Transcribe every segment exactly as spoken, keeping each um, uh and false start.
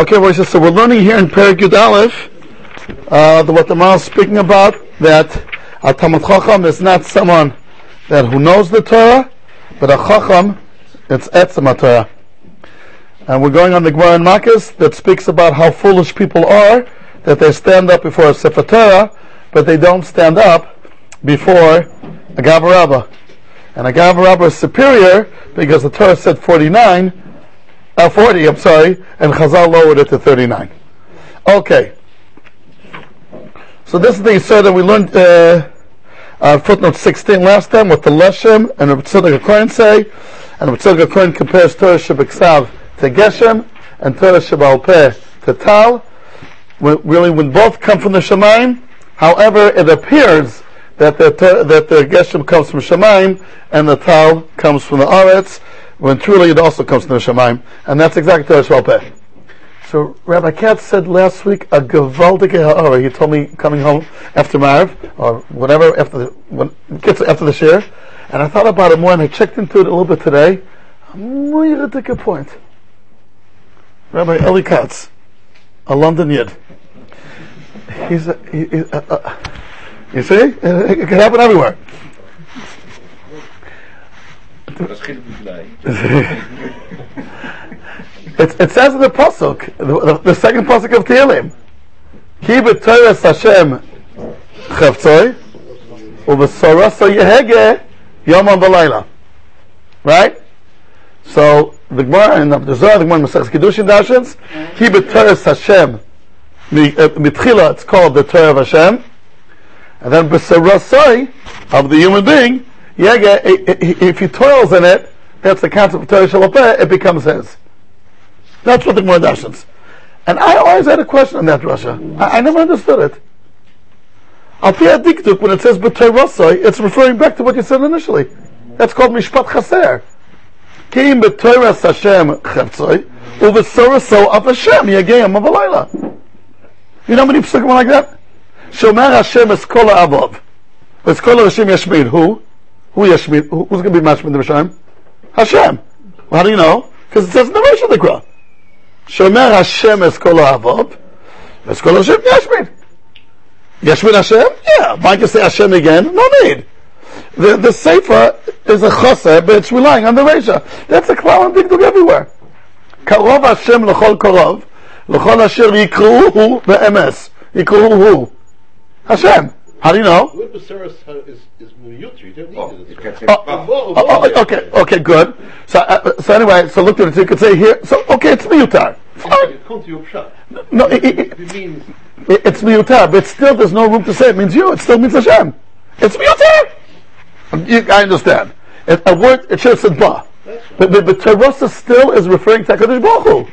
Okay, well, so we're learning here in Perek Yudalif uh, what the Maharal is speaking about, that a Talmid Chacham is not someone that who knows the Torah, but a Chacham, it's Etzem HaTorah. And we're going on the Gemara in Makos that speaks about how foolish people are, that they stand up before a Sefer Torah, but they don't stand up before a Gavra Rabba. And a Gavra Rabba is superior because the Torah said forty-nine, uh, forty, I'm sorry, and Chazal lowered it to thirty-nine. Okay. So this is the Yisur that we learned uh, uh, footnote sixteen last time with the Leshem and Rav Shach Kohen say, and Rav Shach Kohen compares Torah Shabak Sav to Geshem and Torah Shabal Peh to Tal. We, really, when both come from the Shemaim, however, it appears that the that the Geshem comes from Shemaim and the Tal comes from the Aretz, when truly it also comes from the Shemaim, and that's exactly Torah Shabal Peh. So Rabbi Katz said last week a gewaltige ha'ara. He told me coming home after Marav or whatever after the, when, after the shir, and I thought about it more and I checked into it a little bit today. A really good point. Rabbi Eli Katz, a London Yid. He's a, he, he, uh, uh, you see, it, it can happen everywhere. it, it says in the Pasuk, the, the second Pasuk of Tehilim, Ki b'toras Hashem chavtzoi u'b'sorasa yehege yomam v'layla. Right? So, the Gemara and the Zohar, the Gemara says, Kiddush in Dashins, Ki b'toras Hashem mitchila, it's called the Torah of Hashem, and then b'sorasoi, of the human being, yege, if he toils in it, that's the concept of Torah Shabal Peh, it becomes his. That's what the Gemara dashes. And I always had a question on that, Rashi. I, I never understood it. Al pi hadikduk, when it says b'torasoi, it's referring back to what you said initially. That's called mishpat chaser. Kim b'toras Hashem chavtzoi, u'v'soraso af Hashem yegeyam avalayla. You know how many psukim like that? Shomer Hashem es kol ha'avov. Es kol ha'ashim yashmid. Who? Who yashmid? Who's going to be mashmid the Hashem? Hashem. Well, how do you know? Because it says in the Rishon of the Gra. Shomer Hashem es kol ha'avov, es kol ha'ashim yashmid. Yashmid Hashem? Yeah. Why can you say Hashem again? No need. The, the Sefer is a choseh, but it's relying on the Rishon. That's a klal and dikduk everywhere. Karov Hashem l'chol korov, l'chol asher yikruhu ve'emes. Yikruhu. Hashem. How do you know? Okay, okay, good. So, uh, so anyway, so look at it. So you could say here. So, okay, it's miyutar. No, no it, it, it, it means it, it's miyutar, but still there's no room to say it means you. It still means Hashem. It's miyutar. You, I understand. It, a word it should have said ba, but but, but terosa still is referring to Kodesh Baruch Hu.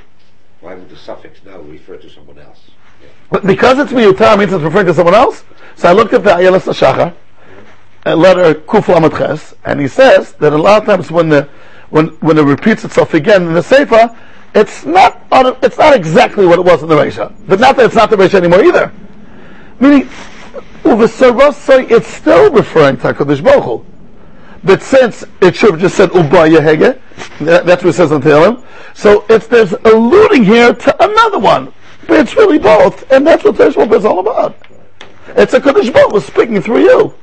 Why would the suffix now refer to someone else? Yeah. But because it's miyutar means it's referring to someone else. So I looked at the Ayeles Hashachar, a letter Kuf Lamed Ches, and he says that a lot of times when the when when it repeats itself again in the Sefer, it's not on, it's not exactly what it was in the Reisha, but not that it's not the Reisha anymore either. Meaning, Uvesorosoi, it's still referring to Hakadosh Baruch Hu, but since it should have just said Uba Yehege, that's what it says in Tehillim. So it's there's alluding here to another one, but it's really both, and that's what Torah Shabal Peh is all about. It's a Kodesh Baruch Hu speaking through you.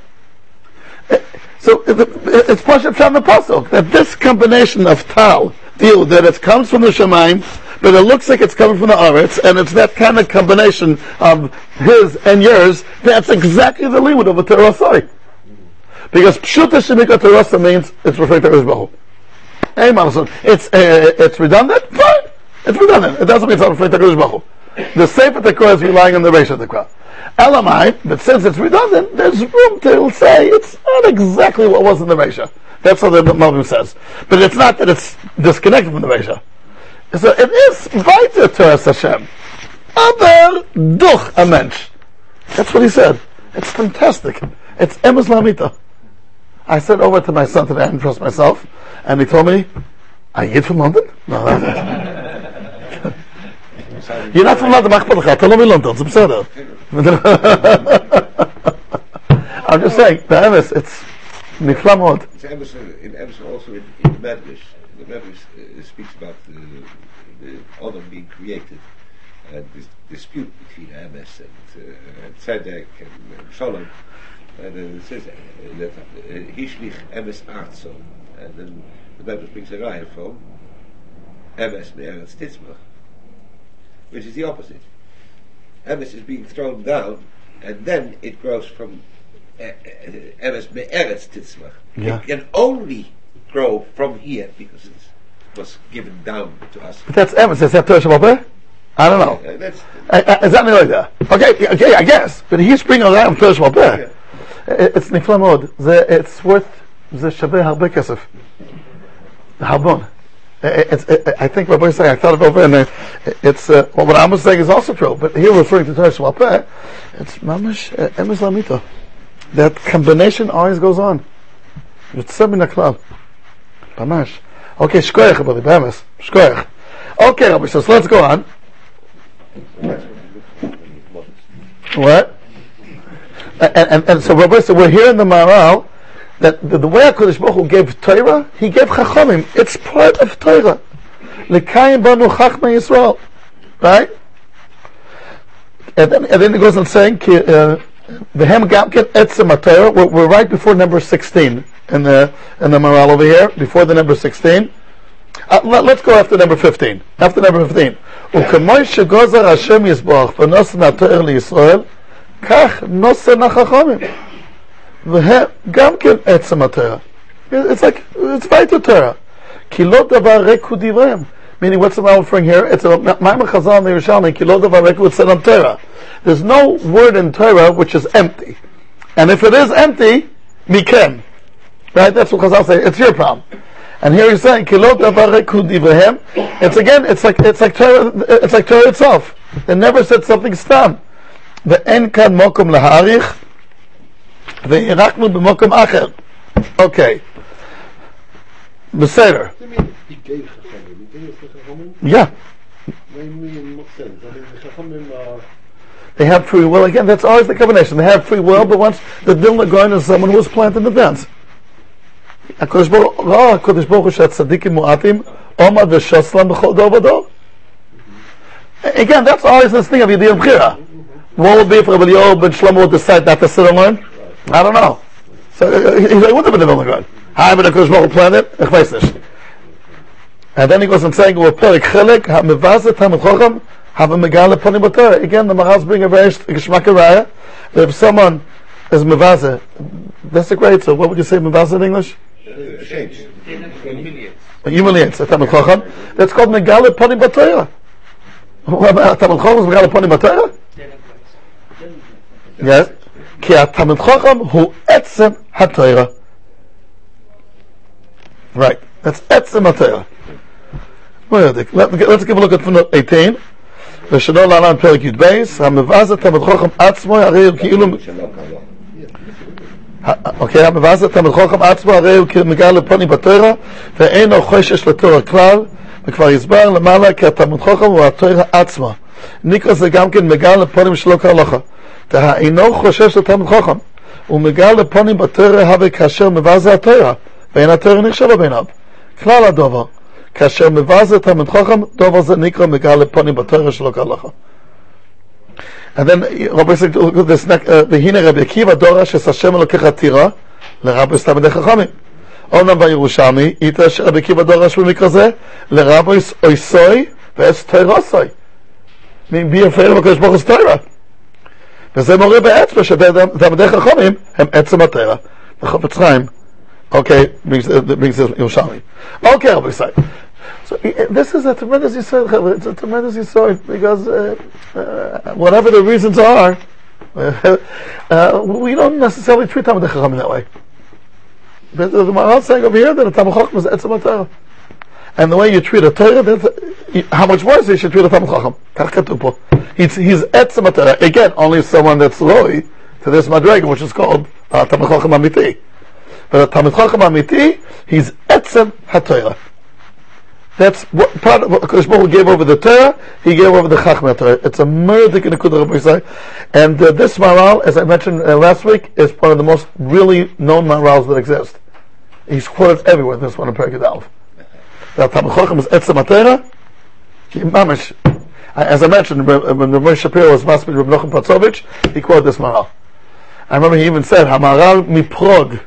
Yeah. So it's Pasuk from the Pasuk that this combination of Tal, deal that it comes from the Shemaim, but it looks like it's coming from the Aretz, and it's that kind of combination of his and yours. That's exactly the limud of a Torah Sori, mm-hmm. because Pshuta Shemika Torah means it's referring to Kodesh Baruch Hu. Hey, Marson, it's uh, it's redundant. Fine, it's redundant. It doesn't mean it's referring to Kodesh Baruch Hu. The Sefer Torah is relying on the Reisha of the Torah. Elamai, but since it's redundant, there's room to say it's not exactly what was in the Reisha. That's what the Malbim says. But it's not that it's disconnected from the Reisha. So it is weiter Torah Hashem. Aber durch a mensch. That's what he said. It's fantastic. It's Emes Lamita. I said over to my son today, I didn't trust myself, and he told me, are you from London? No, you're not from London, tell me London, it's absurd. I'm just saying, the Emes, it's Niflamod. It's Emes, in Emes also in, in the Medrash. The Medrash uh, speaks about the, the the Adam being created, and this dispute between Emeth and, uh, and Tzedek and uh, Shalom, and then it says that Hishlich Emeth Artzo, and then the Medrash brings a raya from Emeth Me'eretz Titzmach, which is the opposite. Emeth is being thrown down, and then it grows from Emeth Me'eretz Titzmach. It can only grow from here because it was given down to us. But that's Emeth. Is that Torah Shabal Peh? I don't know. Yeah, that's, uh, is that me like that? Okay, okay, I guess. But he's bringing on that on Torah Shabal Peh. It's nifla mod. It's worth the shabeh harbe kasef. The harbon. It's, it, I think what we're saying, I thought it over, and it, it's uh, well, what I'm saying is also true. But here, referring to Torah Shabal Peh, it's mamash emes lamito. That combination always goes on. It's seven o'clock. Mamash. Okay, shkoyach, buddy, bamas, shkoyach. Okay, Rabbi, so let's go on. What? And, and, and so, Rabbi, so we're here in the Maharal. That the, the way HaKadosh Baruch Hu gave Torah, He gave Chachamim. It's part of Torah. L'kayim banu Chachma Yisrael, right? And then, and then it goes on saying, uh, "V'hem gamken etzem Torah." We're right before number sixteen in the in the Maharal over here, before the number sixteen. Uh, let, let's go after number fifteen. After number fifteen, u'kamoy shegozar Hashem Yisborach v'nosen HaTorah liYisrael, kach nosen HaChachamim. It's like it's vital Torah. Meaning, what's the offering here? It's a Chazal Torah. There's no word in Torah which is empty, and if it is empty, mikem, right? That's what Chazal say. It's your problem. And here he's saying, it's again, it's like it's like Torah, it's like Torah itself. They never said something stam. The en kan mokum laharich. Okay. The Seder. Yeah. They have free will again. That's always the combination. They have free will, but once the Vilna Gaon is someone who was planted in advance. HaKadosh Baruch Hu shetzadikim mu'atim omad v'shoslam b'chol dor v'dor. Again, that's always this thing of Yediyah B'chira. What would be if Rabbi Yoel ben Shlomo would decide not to sit and learn? I don't know. So uh, he's like, what have been the God? How am I going to plan it? And then he goes and saying, again, the Maharal bring a very geshmakaraya. If someone is mevazah, that's a great. So what would you say mevazah in English? Humiliates. That's called megala panim b'Torah. What Talmid Chacham is megala panim b'Torah? Yes. Ki HaTalmid Chacham hu etzem HaTorah. Right. That's etzem HaTorah. Let's give a look at footnote eighteen. V'shelo l'alan Perek Yudalif. Ha'mevazeh Talmid Chacham atzmo harei hu ki'ilu. Okay. Ha'mevazeh Talmid Chacham atzmo harei hu megala panim b'Torah ve'eino choshesh l'Torah klal וכבר יסבר למעלה כי HaTalmid Chacham הוא HaTorah atzmo. נקרא זה גם כן מגלה לפנים שלא כהלכה. דהיינו חושש לתלמיד חכם, ומגלה לפנים בתורה הווה כאשר מבזה התורה, ואין התורה נחשבה בעיניו. כלל הדבר, כאשר מבזה תלמיד חכם, דבר זה נקרא מגלה לפנים בתורה שלא כהלכה. And then Rabbi said, והנה רבי עקיבא דורש שהשם לוקח עתירה לרבי תלמידי חכמים. אומנם בירושלמי, איתה שרבי עקיבא דורש במקרה זה, לרבי אויסוי ואס תורסוי. מי יפעיל בקדוש ברוך הוא סתירה? וזה מורה בעצמו שתלמידי חכמים הם עצם התורה. בחפץ חיים. אוקיי, ירושלמי. אוקיי, רבי ישראל. So this is a tremendous Yisrael. It's a tremendous Yisrael because uh, uh, whatever the reasons are, uh, uh, we don't necessarily treat Talmid Chacham that way. But the Maharal saying over here that Talmid Chacham is etzem Torah. And the way you treat a Torah, that's, how much worse you should treat a Talmid Chacham. Kach ketupo. He's he's etzem Torah. Again, only someone that's loy to this madrega, which is called uh, Talmid Chacham Amiti. But a Talmid Chacham Amiti, he's etzem HaTorah. That's what part of what Kodesh Baruch Hu gave over the Torah. He gave over the Chachma Torah. It's a murder in the Kudah Rabbi Say. And uh, this Maharal, as I mentioned uh, last week, is one of the most really known Maharals that exist. He's quoted everywhere. This one in Perek Yudalif. That Talmid Chacham is etzem HaTorah, Mamish. As I mentioned, when Rabbi Shapiro was Masbid Rabbi Nachum Partzovitch, he quoted this Maharal. I remember he even said, Hamaral miprog.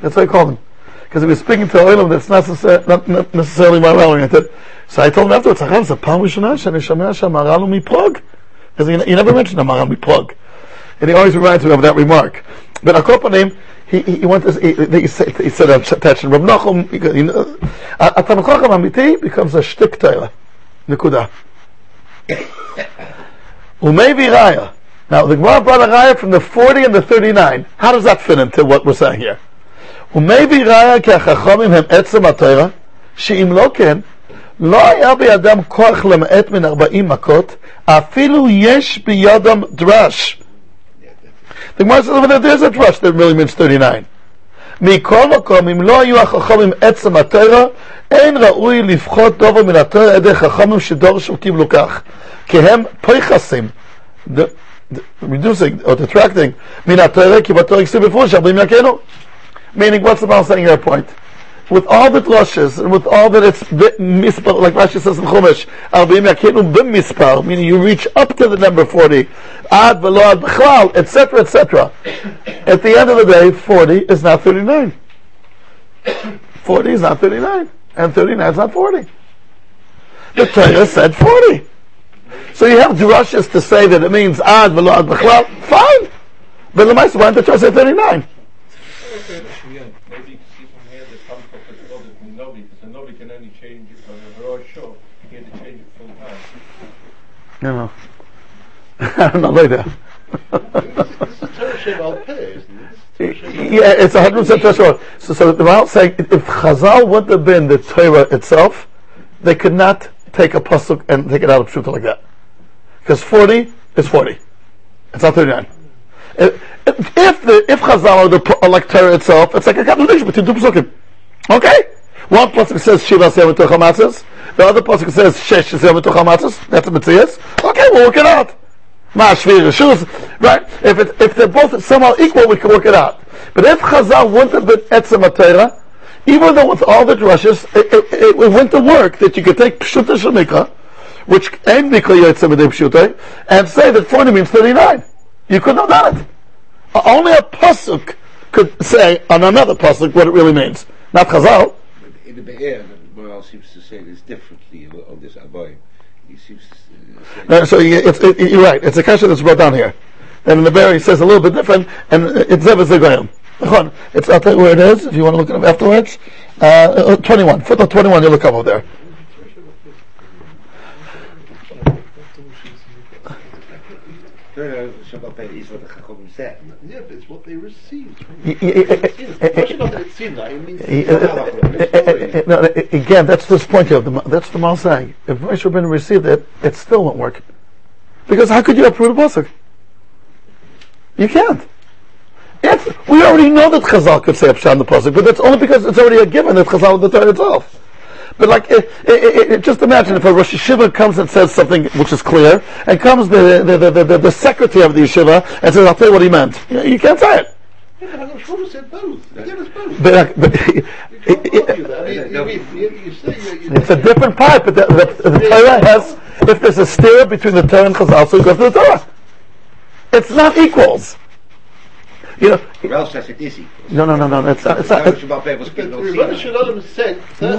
That's what I called him. Because he was speaking to Olam that's not, necessar- not, not necessarily Maharal oriented. So I told him afterwards, Hacham, it's a Pam Rishonah, Shanishama Shamaral miprog. Because he, he never mentioned Hamaral miprog. And he always reminds me of that remark. But Akopah name, he, he, he went to, he, he, he said, he said, attached to Rabbi Nachum, a Talmid Chacham Amiti becomes a shtik Torah. Nekuda. Umevi Raya. Now the Gemara brought a Raya from the forty and the thirty-nine. How does that fit into what we're saying here? Umevi Raya ki hachachamim hem etzem ha-Torah, she'im lo ken, lo haya biyadam koach lema'et min arbaim makot, afilu yesh biyadam drash. The Gemara says over there, there's a drash that really means thirty-nine. Mikol makom, im lo hayu hachachamim etzem ha-Torah, אין ראוי לפחות דובר מן התורה עדי חכמים שדור שוקטים לו כך כי הם פייחסים reducing or detracting מן התורה כי בתורה יקסים בפרוש אבל אם יקנו. Meaning, what's the Maharal saying here point? With all the drushes and with all that it's misper, like Rashi says in Chumash, Arba'im Yakenu b'mispar, meaning you reach up to the number forty, ad v'lo ad b'chlal, et cetera, et cetera. At the end of the day, forty is not thirty-nine. forty is not thirty-nine. And thirty-nine is not forty. The Torah said forty. So you have drushes to say that it means ad v'lo ad b'chlal. Fine. But the Maharal, why did the Torah say thirty-nine? Maybe you can see from here that some prophets told it from Novi, because the Novi can only change it from the Rosh Hashanah, you can only change it full time. No, no. I'm not like that. This is Torah Shabal Peh, isn't it? Yeah, it's a hundred percent Torah. So, so the Maharal saying, if Chazal would have been the Torah itself, they could not take a pasuk and take it out of Pshuta like that, because forty is forty. It's not thirty-nine. If, if the if Chazal are, the, are like Torah itself, it's like a contradiction between two pasukim. Okay, one pasuk says Shiva Seven Torah Matzos, the other pasuk says Shesh Seven Torah Matzos. That's a Matthias. Okay, we'll work it out. Right? If it, if they're both somehow equal, we can work it out. But if Chazal wouldn't have been etzem ha-Torah, even though with all the drushes, it, it, it, it went to work that you could take Pshuta Shemikra, which and say that forty means thirty-nine. You couldn't have done it. Only a pasuk could say on another pasuk what it really means, not Chazal. But in the Be'er, Maharal seems to say this differently on this Abayim. He seems to No, so you, it's, it, you're right. It's a kasha that's brought down here, and in the Be'er he says a little bit different, and it's never Zigayim. It's I'll tell you where it is if you want to look it up afterwards. Uh, twenty-one, footnote twenty-one. You look up over there. Is what the Chachamim said. Yeah, but it's what they received. Again, that's this point here. That's the Maharal saying. If Moshe Rabbeinu received it, it still won't work. Because how could you uproot a pasuk? You can't. It's, we already know that Chazal could say Pshat on the pasuk, but that's only because it's already a given that Chazal would the Torah itself. But like, it, it, it, it, just imagine if a Rosh Yeshiva comes and says something which is clear, and comes the the, the, the, the secretary of the Yeshiva and says, I'll tell you what he meant. You know, you can't say it. Yeah, but I'm sure said both. They gave us both. But, but, you it's a different part, but the, the, the, the Torah has, if there's a stir between the Torah and Chazal, so it goes to the Torah. It's not equals. You know, Ralph says it is equals. No, no, no, no. It's not. It's not. It's not. It's not. No,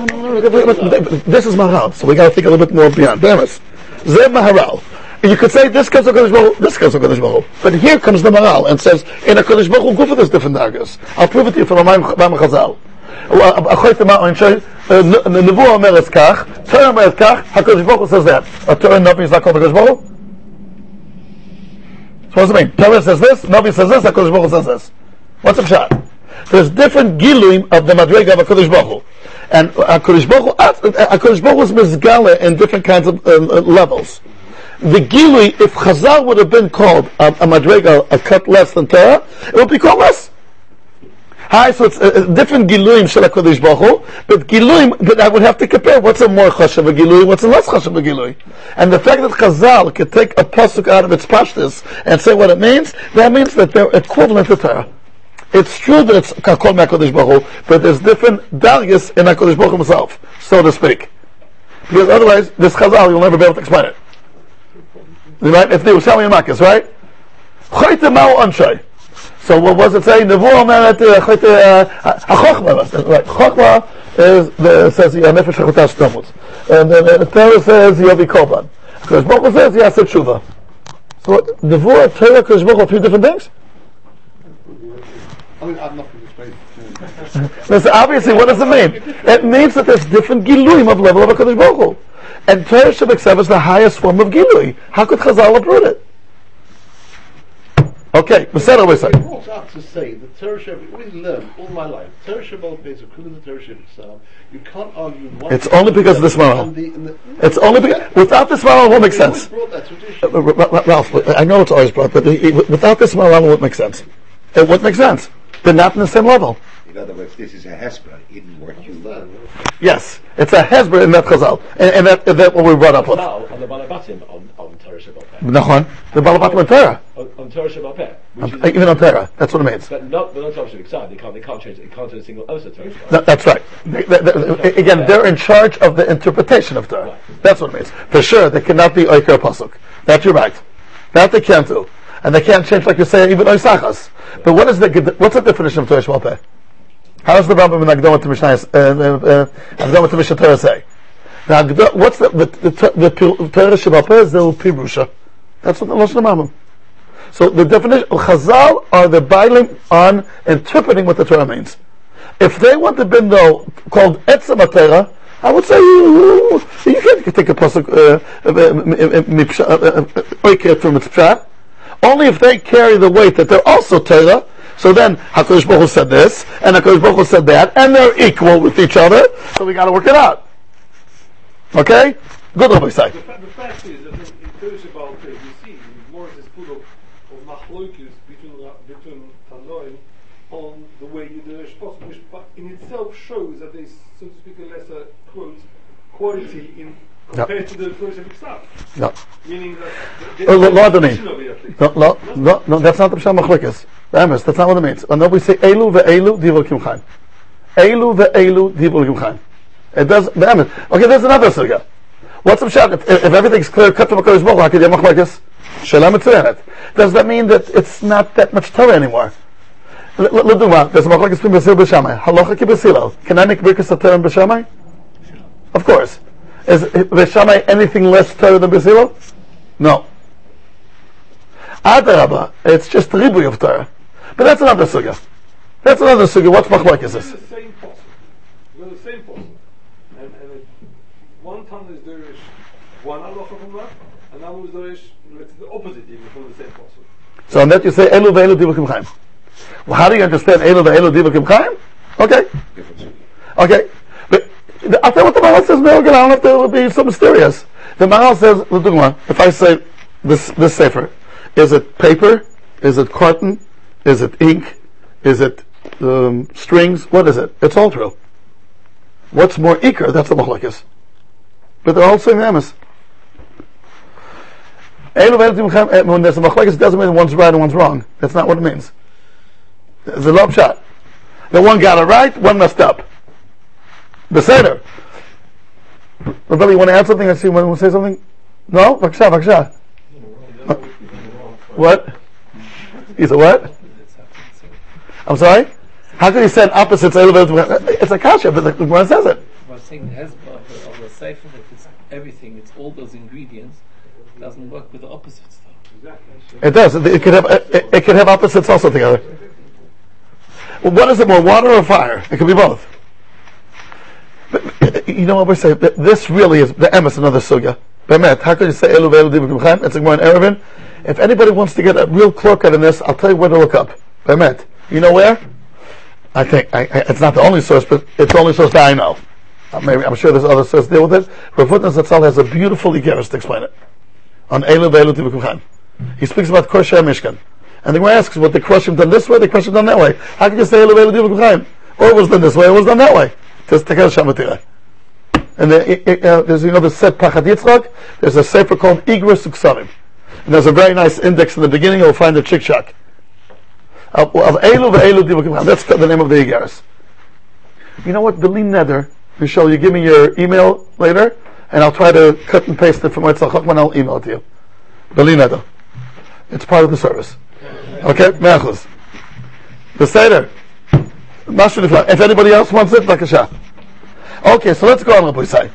no, no. This is Maharal, so we got to think a little bit more beyond. Damn it, Zeh Maharal. You could say this comes to Kodesh Baruch Hu, this comes to Kodesh Baruch Hu, but here comes the Maharal and says, "In a Kodesh Baruch Hu, go for those different daggers." I'll prove it to you from my Chazal. Achoy Tema, I'm sure. The Nevuah Omeres Kach, Torah Omeres Kach. HaKodesh Baruch Hu says that. A Torah Navi is not called Kodesh Baruch Hu. So what's it mean? Torah says this, Navi says this, HaKodesh Baruch Hu says this. What's the pshat? There's different giluim of the madrega of HaKodesh Baruch Hu. And HaKodesh Baruch Hu is mezgala in different kinds of uh, levels. The gilui, if Chazal would have been called a, a madrega, a cut less than Torah, it would be called less. Hi, so it's a, a different giluim shel HaKodesh Baruch Hu, but giluim, but I would have to compare what's a more chashav a gilui, what's a less chashav a gilui. And the fact that Chazal could take a pasuk out of its pashtus and say what it means, that means that they're equivalent to Torah. It's true that it's called HaKodesh Baruch Hu, but there's different dargis in HaKodesh Baruch Hu himself, so to speak. because otherwise this Chazal, you'll never be able to explain it. Right? If they were selling a Makos, right? So what was it saying? Chokma is the, says the Nefesh HaChotash Tomuz. And then the Torah says Yovi Korban. Kodesh Baruch Hu says Yaseh Tshuva. So Nevuah, Torah, Kodesh Baruch Hu are three different things? I mean, I'm not going to explain it. Now, so obviously, what does it mean? It means that there's different Giluim of level of a Kodesh Baruch Hu. And Torah Shabak Sav is the highest form of Gilui. How could Chazal uproot it? Okay, we said always. I brought up to say that Torah Shabbat, we learn all my life, Torah Shabal Peh is equivalent to Torah Shabak Sav. You can't argue one. It's only because of this Maharal. It's only because, without this Maharal, it won't make sense. Uh, Ralph, I know it's always brought, but without this Maharal, it won't make sense. It won't make sense. They're not on the same level. In other words, this is a Hesbra in what you learn. Yes, it's a Hesbra in that Chazal, and, and that, that what we brought up with. Now, on the Balabatim on, on Torah Shabal Peh. Nachon, the Balabatim on Torah. On, on Torah Shabal Peh. On, even on Torah, that's what it means. But not, but not Torah Shabak Sav. They can't, they can't change. They can't do a single ounce of Torah. No, that's right. They, they, they, again, they're in charge of the interpretation of Torah. Right. That's what it means. For sure, they cannot be Oikar Pasuk. That you're right. That they can't do. And they can't change, like you say, even Oisachas. Yeah. But what is the what's the definition of Torah Shabal Peh? How does the Rambam in Agdoma to Mishnah Torah say? Now, what's the the the Torah Shabal Peh is the Pirusha. That's what the Lashon Rambam. So the definition of Chazal are the bailing on interpreting what the Torah means. If they want the bindo called Etzem Torah, I would say you, you can't take a pasuk oiker from its pshat. Only if they carry the weight that they're also Torah, so then HaKadosh Baruch Hu said this, and HaKadosh Baruch Hu said that, and they're equal with each other, so we got to work it out. Okay? Good, Rabbi Shach. The, the fact is that in Torah Shabal Peh, you see, more of this pool of, of machloikis between, between Tanoim on the way you do Shpos, which in itself shows that there's, so to speak, a lesser, quote, quality in compared to the Torah Shabak Sav. No. Meaning that... Oh, Lord, I mean. No, no, no, no, that's not the Pshat Machlokes. That's not what it means. And then we say, Eilu ve'eilu divrei Kimchaim. Eilu ve'eilu divrei Kimchaim. It does, okay, there's another sugya. What's the Pshat? If, if everything's clear, cut to Makadosh Baruch Hu, how could you have Machlokes? Shalem Etzerenet. Does that mean that it's not that much Torah anymore? Let's do one. There's a Machlokes between Basil B'Shamai. Halacha ki Basilel. Can I make Birkas HaTorah and B'Shamai? Of course. Is B'Shamai anything less Torah than Basilel? No. Adarabah, it's just ribui of Torah. But that's another sugya. That's another sugya. What's machlokes is this? We're the same Pasuk. We're the same Pasuk. And, and it, one time is Derish one halacha from that, and now is Derish the opposite even from the same Pasuk. So on that you say, Elu ve'elu divrei Kimchaim. Well, how do you understand Elu ve'elu divrei Kimchaim? Okay. Okay. But the, I tell what the Maharal says, no, I don't have to be so mysterious. The Maharal says, if I say this, this Sefer, is it paper? Is it carton? Is it ink? Is it um, strings? What is it? It's all true. What's more ikr? That's the machlokes. But they're all synonymous. When there's a machlokes, it doesn't mean one's right and one's wrong. That's not what it means. It's a long shot. The one got it right, one messed up. The seder. Rabbi, you want to add something? I see you want to say something? No? Vaksha, vaksha. What? He's a what? I'm sorry? How can he send opposites? It's a kasha, but the Gemara says it. By saying the Hezbollah of the Sefer, if it's everything, it's all those ingredients, it doesn't work with the opposites though. It does. It could have it, it could have opposites also together. Well, what is it more, water or fire? It could be both. But, you know what we're saying? This really is, the emes, another sugya. How could you say Elu ve'elu divrei Kimchaim? It's a Gemara in Erevin. If anybody wants to get a real clerk out of this, I'll tell you where to look up. Emeth. You know where? I think I, I, it's not the only source, but it's the only source that I know. Uh, maybe I'm sure there's other sources deal with it. Rav Chutz has a beautiful igeris to explain it on Elu ve'elu divrei Kimchaim. He speaks about Korshei Mishkan, and the Gemara asks, "What they crush him done this way? They crush him done that way? How can you say Elu ve'elu divrei Kimchaim? Or it was done this way? Or it was done that way?" Just take out Shamatira. And the, uh, there's, you know, the set Pachad Yitzchak, there's a sefer called Igra Suksarim. And there's a very nice index in the beginning, you'll find the Chikshak. Of Elu ve'elu divrei Kimchaim. That's the name of the Igaris. You know what? Beli Neder, Michelle, you give me your email later, and I'll try to cut and paste it from where it's when I'll email it to you. Belinada. It's part of the service. Okay? Me'achuz. The Seder. If anybody else wants it, bakasha. Okay, so let's go on, Rabbi Isai.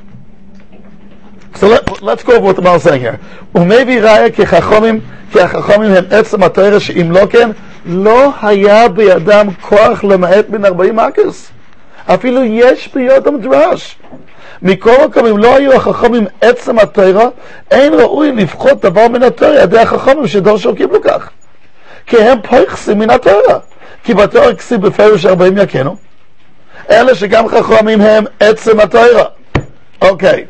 So let, let's go over what the Maharal is saying here. Umevi raya ki chachomim, ki achachomim hem etzem ha-Torah she'im lo ken, lo haya b'yadam koach lema'et min arbaim makos. Afilu yesh b'yadam drash. Mikol ha'komim lo hayu achachomim etzem ha-Torah, ein ra'ui livchot davar min ha-Torah, yadei achachomim shedor shokim lo kach. Ki hem poichsim min ha-Torah. Ki b'Torah ksib b'ferush arbaim yakenu. Ele shegam chachomim hem etzem ha-Torah. Okay.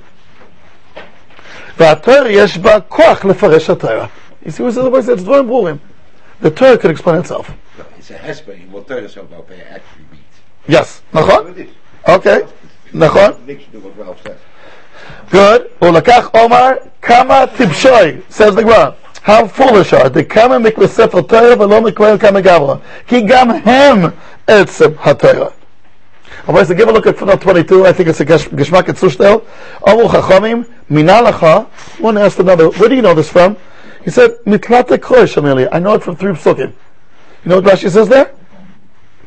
The You see what the Rabbi said? It's very boring. The Torah can explain itself. No, it's a hesper in what Torah Shabal Peh actually means. Yes. Nachon? Okay. Nachon? Good. Ulakach Omar, Kama Tibshoi, says the Gra. How foolish are they? Kama mikveh Sefer Torah v'lo mikveh Kama Gavra. Ki gam hem etzem ha-Torah. So give a look at footnote twenty-two. I think it's a Geshmak Etzushtel. Amru Chachamim, Minalacha. One asked another, where do you know this from? He said, Mitlata Kroish Amelia. I know it from three psukim. You know what Rashi says there?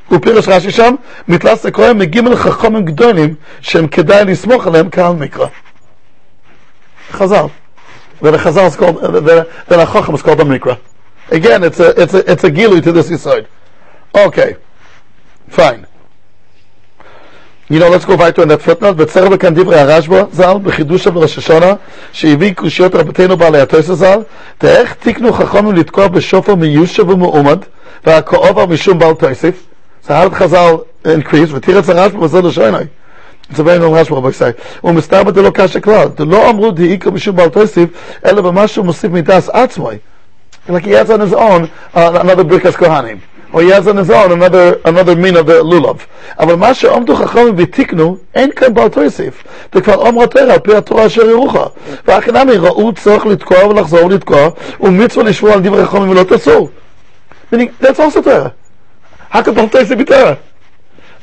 Upirish Rashi Sham, Mitlata Kroish, Megimel Chachamim Gdonim, Shem Kedai Nismoch Alem Kal Mikra. Chazal. Then a Chazal is called, uh, then a Chacham is called a Mikra. Again, it's a, it's a, it's a Gilui to this side. Okay. Fine. You know, let's go weiter in that footnote. V'tzerbe kan divre Rashba zal b'chidusha v'Rosh Hashanah she'ivik kushiyot rabbeinu ba'alei Torah zal te'ech tiknu chachomim litkoa b'shofar miyusha v'mu'umad v'ha'ko'ova mishum ba'al Tosif. So how did Chazal increase? V'tiretz Rashba v'zeh l'shoinai. It's a very long Rashba, Rabbi Isai. U'mistabet lo kasha klal. The lo amru di'ikra mishum ba'al Tosif ela b'mashu musif midas atzmai. Like he adds on his own uh, another Birkas Kohanim. Or he has on his own another another mean of the lulav. But Masha Omdu Chachamim V'Tiknu Ein Kan Bal Tosif. They call Omra Torah Al Pi HaTorah Asher Yerucha. V'Achinami Ra'u Tzorch Litkoa V'Lachzor Litkoa U'Mitzvah Lishvu Al Divrei Chachamim V'Lo Tasur. Meaning that's also Torah. How can Bal Tosif be Torah?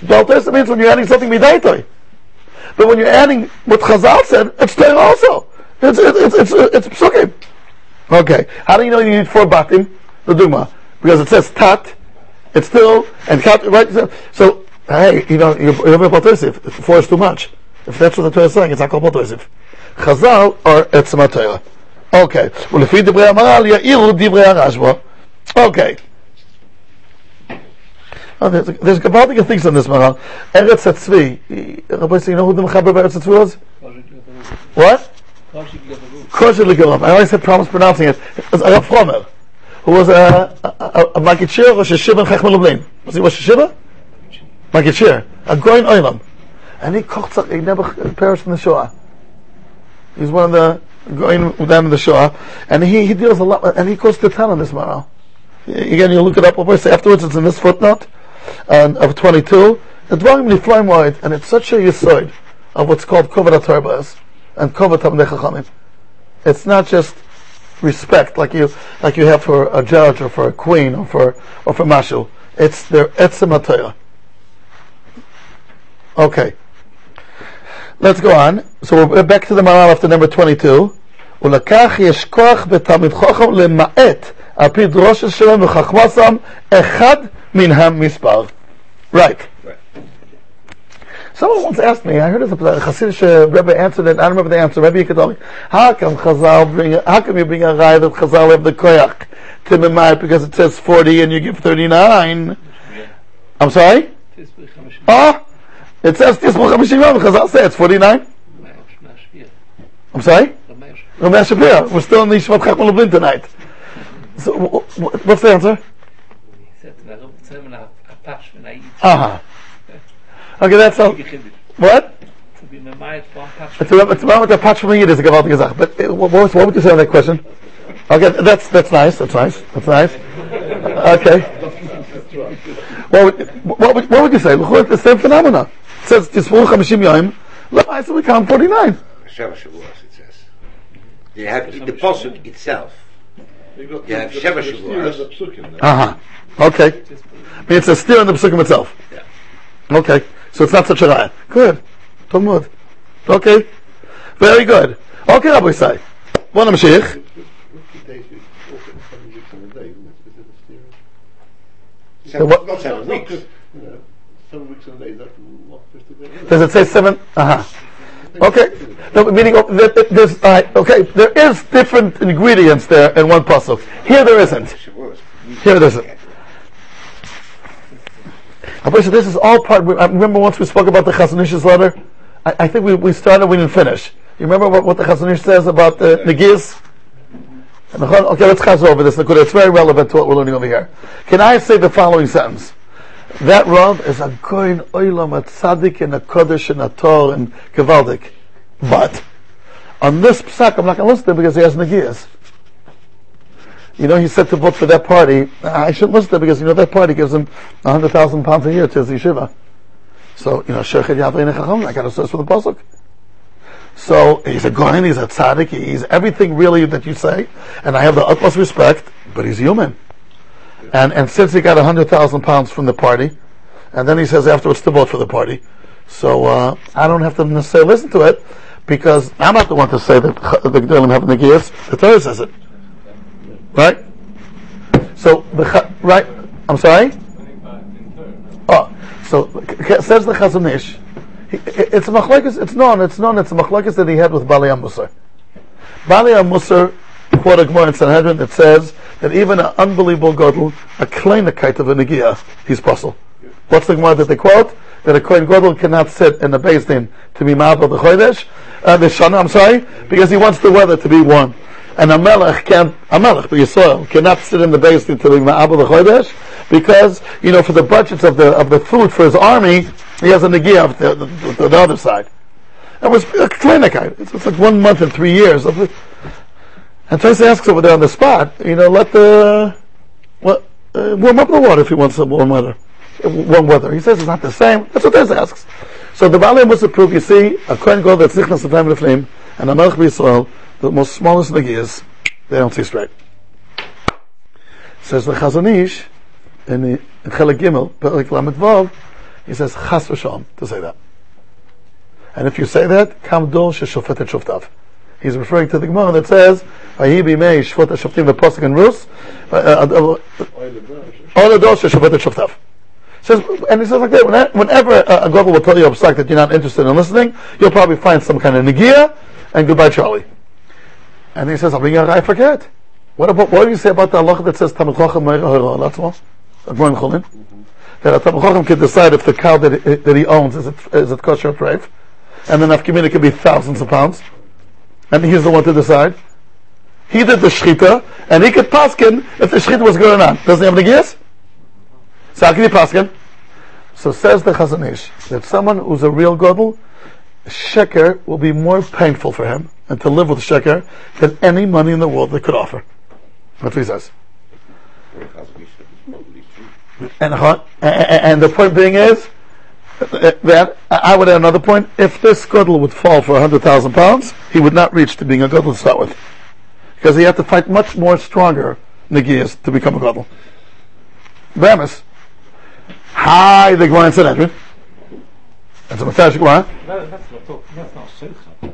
Bal Tosif means when you're adding something Midaitoi. But when you're adding what Chazal said, it's Torah also. It's it's it's it's, it's Pesukim. Okay. How do you know you need four batim? The Duma, because it says Tat. It's still, and right, so, hey, you know, you're very Baltosif. Four is too much. If that's what the Torah is saying, it's not called Baltosif. Chazal or Etzem HaTorah. Okay. Ulefi Divrei Maharal, Ya'iru Divrei HaRashba. Okay. Oh, there's there's gavaldic things on this Maharal. Eretz HaTzvi. Rabbi, so you know who the Mechaber of Eretz HaTzvi was? What? Kosher L'Gavov. I always had problems pronouncing it. It was Arab Frommel, who was a a Magid or a Shiva in Chachmel Lublin. Was he was Shiva? Magid a Goyin Oilam, and he kochtzak. He never perished in the Shoah. He's one of the Goyin down in the Shoah, and he he deals a lot, and he goes to town on this Maharal. Again, you look it up over. So afterwards, it's in this footnote and of twenty-two. The Dvarim Niflaim wide, and it's such a yesod of what's called Kovod HaTorah and Kovod HaBnei Chachamim. It's not just respect like you like you have for a judge or for a queen or for or for mashu. It's their etzem ha-Torah. Okay, let's go on. So we're back to the Maharal after number twenty-two. Ulakach yesh koach betamid chacham lema'et apid rosh shalom v'chachmasam echad min ha-mispar. Right. Someone once asked me, I heard a Hasidic Rebbe answered it, I don't remember the answer, maybe you could tell me, how come Chazal bring, how come you bring a raya that Chazal have the koyach to memay because it says forty and you give thirty-nine? I'm sorry? Oh, it says Tisbuch HaMishimim, Chazal says it's forty-nine? I'm sorry? Rabbi Shapiro, we're still in the Yishvat Chachmel Lublin tonight. So, what's the answer? Uh-huh. Okay, that's all. What? It's about what the patch from the Yid is a gavaldik zach. But uh, what, what would you say on that question? Okay, that's that's nice. That's nice. That's nice. Okay. What would what would, what would you say? Look, the same phenomena. It says tisfur chamishim yoyim. Lemaisa we count forty-nine. Sheva Shavuos it says. You have the pasuk itself. You have Sheva Shavuos. Uh huh. Okay. But it's a steer in the pesukim itself. Yeah. Okay. So it's not such a raya. Good. Talmud. Okay. Very good. Okay, Rabbi Say. One Amshich. Seven, so not seven weeks. No, seven weeks and a day. That's not just a day. Does it say seven? Uh huh. Okay. No, meaning that there's uh, okay. There is different ingredients there in one pasuk. Here there isn't. Here there isn't. So this is all part. I remember once we spoke about the Chazon Ish's letter. I, I think we, we started. We didn't finish. You remember what, what the Chazon Ish says about the negiz? Okay, let's chaz over this. It's very relevant to what we're learning over here. Can I say the following sentence? That Rav is a goyin oilam, a tzaddik, and a kodesh, and a tor, and gevaldik. But on this psak, I'm not going to listen to him because he has negias. You know, he said to vote for that party. I shouldn't listen to him because you know that party gives him a hundred thousand pounds a year to his yeshiva. So you know, shechet yavrin echacham. I got to search for the pasuk. So he's a goyin, he's a tzaddik, he's everything really that you say, and I have the utmost respect, but he's human. And and since he got a hundred thousand pounds from the party, and then he says afterwards to vote for the party, so uh, I don't have to necessarily listen to it, because I'm not the one to say that the Gdolim have the gifts, the Torah says it. Right? So, the right, I'm sorry? Oh, so says the Chazon Ish, He, it's a machlokes. It's known. It's known. It's a machlokes that he had with Baalei HaMusar. Baalei HaMusar, quote a Gemara in Sanhedrin that says that even an unbelievable godel, a kleinakite of a negiah, he's puzzled. What's the Gemara that they quote? That a kohen godel cannot sit in the Beis Din to be ma'abel the chodesh, uh, the shana. I'm sorry, because he wants the weather to be warm, and a melech can't. A melech, the Yisrael, cannot sit in the Beis Din to be ma'abel the chodesh, because you know for the budgets of the of the food for his army. He has a negiah of the, the, the, the other side. It was a klinikite. It's, it's like one month and three years. Of the, and Tracy asks over there on the spot, you know, let the well, uh, warm up the water if he wants some warm weather. Warm weather. He says it's not the same. That's what Tracy asks. So the Baalei must approve. You see, a kohen gadol that's nichnas the time of the flame, and a melech b'Yisrael, the most smallest negias, they don't see straight. Says the Chazon Ish in the Chelek Gimel, Perek Lamed Vav. He says, Chas v'shalom, to say that. And if you say that, Kam dor sheshofet et shoftav. He's referring to the Gemara that says, Vayi b'imei shvot ha-shoftim v'posek in Rus, Oil dor sheshofet et shoftav. And he says like that, whenever a gadol will tell you a psak that you're not interested in listening, you'll probably find some kind of negiah, and goodbye Charlie. And he says, I forget. What about, what do you say about the halacha that says, Tamachochem me'er ha'hero alatzmo? A Gemara in Cholin? That a Chacham can decide if the cow that he, that he owns is it, is it kosher or treif, and the nafkamina can be thousands of pounds, and he's the one to decide. He did the shechita, and he could paskin if the shechita was going on. Doesn't he have any guess? So how can he paskin? So says the Chazon Ish that someone who's a real gadol, sheker will be more painful for him and to live with sheker than any money in the world they could offer. That's what he says. And, and the point being is that I would add another point. If this gadol would fall for a hundred thousand pounds, he would not reach to being a gadol to start with, because he had to fight much more stronger negias to become a gadol. Bamis, hi, the Gemara in Sanhedrin. That's a Matash Gemara. That's not talking. That's not sheicha.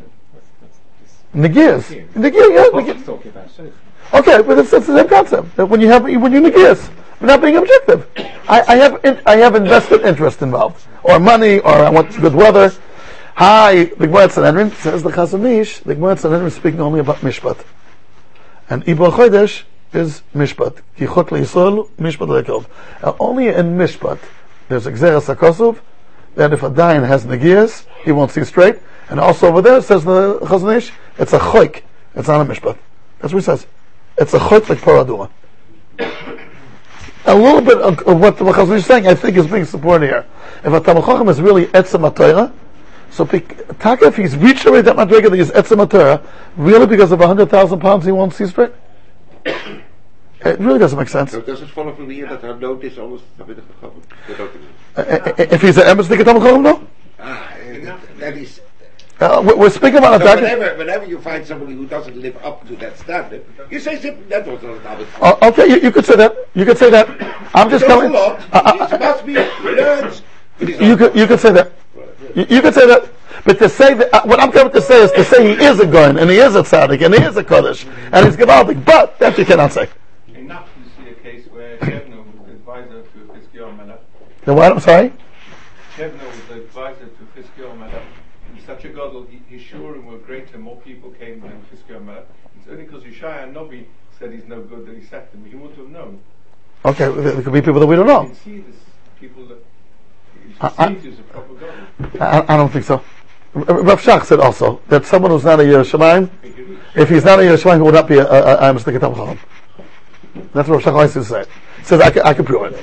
Negias, negias, yeah. Okay, but it's, it's the same concept. That when you have when you negias. Not being objective, I, I have in, I have invested interest involved, or money, or I want good weather. Hi, the Gemara in Sanhedrin says the Chazon Ish. The Gemara in Sanhedrin is speaking only about mishpat, and Ibor Chodesh is mishpat. Ki chok leYisrael mishpat leYakov. Only in mishpat there's Gzeras HaKosov that if a dayan has negias, he won't see straight. And also over there says the Chazon Ish, it's a choik. It's not a mishpat. That's what he says. It's a choik like paraduma. A little bit of, of what the Chazon Ish is saying, I think, is being supported here. If a Talmid Chacham is really etzem haTorah, so taka if he's reached already that madriga that he's etzem haTorah, really because of a hundred thousand pounds he won't see straight. It really doesn't make sense. So it doesn't follow from the year that her note is almost a bit of a chacham. If he's an emes nika Talmid Chacham, no. Ah, that is. Uh, we're speaking about so a whenever, whenever you find somebody who doesn't live up to that standard, you say that was not a uh, okay, you, you could say that. You could say that. I'm just telling. Uh, uh, must be learned. You could you could say that. Right, yeah. You, you could say that. But to say that, uh, what I'm coming to say is to say he is a Goyen, and he is a Tzaddik, and he is a Kodesh, and he's Gevaldik. But that you cannot say. Enough to see a case where Shebna was the advisor to Chizkiyahu Melech. The what? I'm sorry? Shebna was the advisor to Chizkiyahu Melech. In such a Gadol, his shurim were greater, more people came than Chizkiyahu Melech. It's only because Yeshaya Novi said he's no good that he sacked him. He wouldn't have known. Okay, there could be people that we don't know. You can see this, people that... I, I, I don't think so. Rav Shach said also that someone who's not a Yerushalayim, if he's not a Yerushalayim, he would not be a Mishlikei Tam Chacham. That's what Rav Shach always used to say. He says, I can, I can prove it.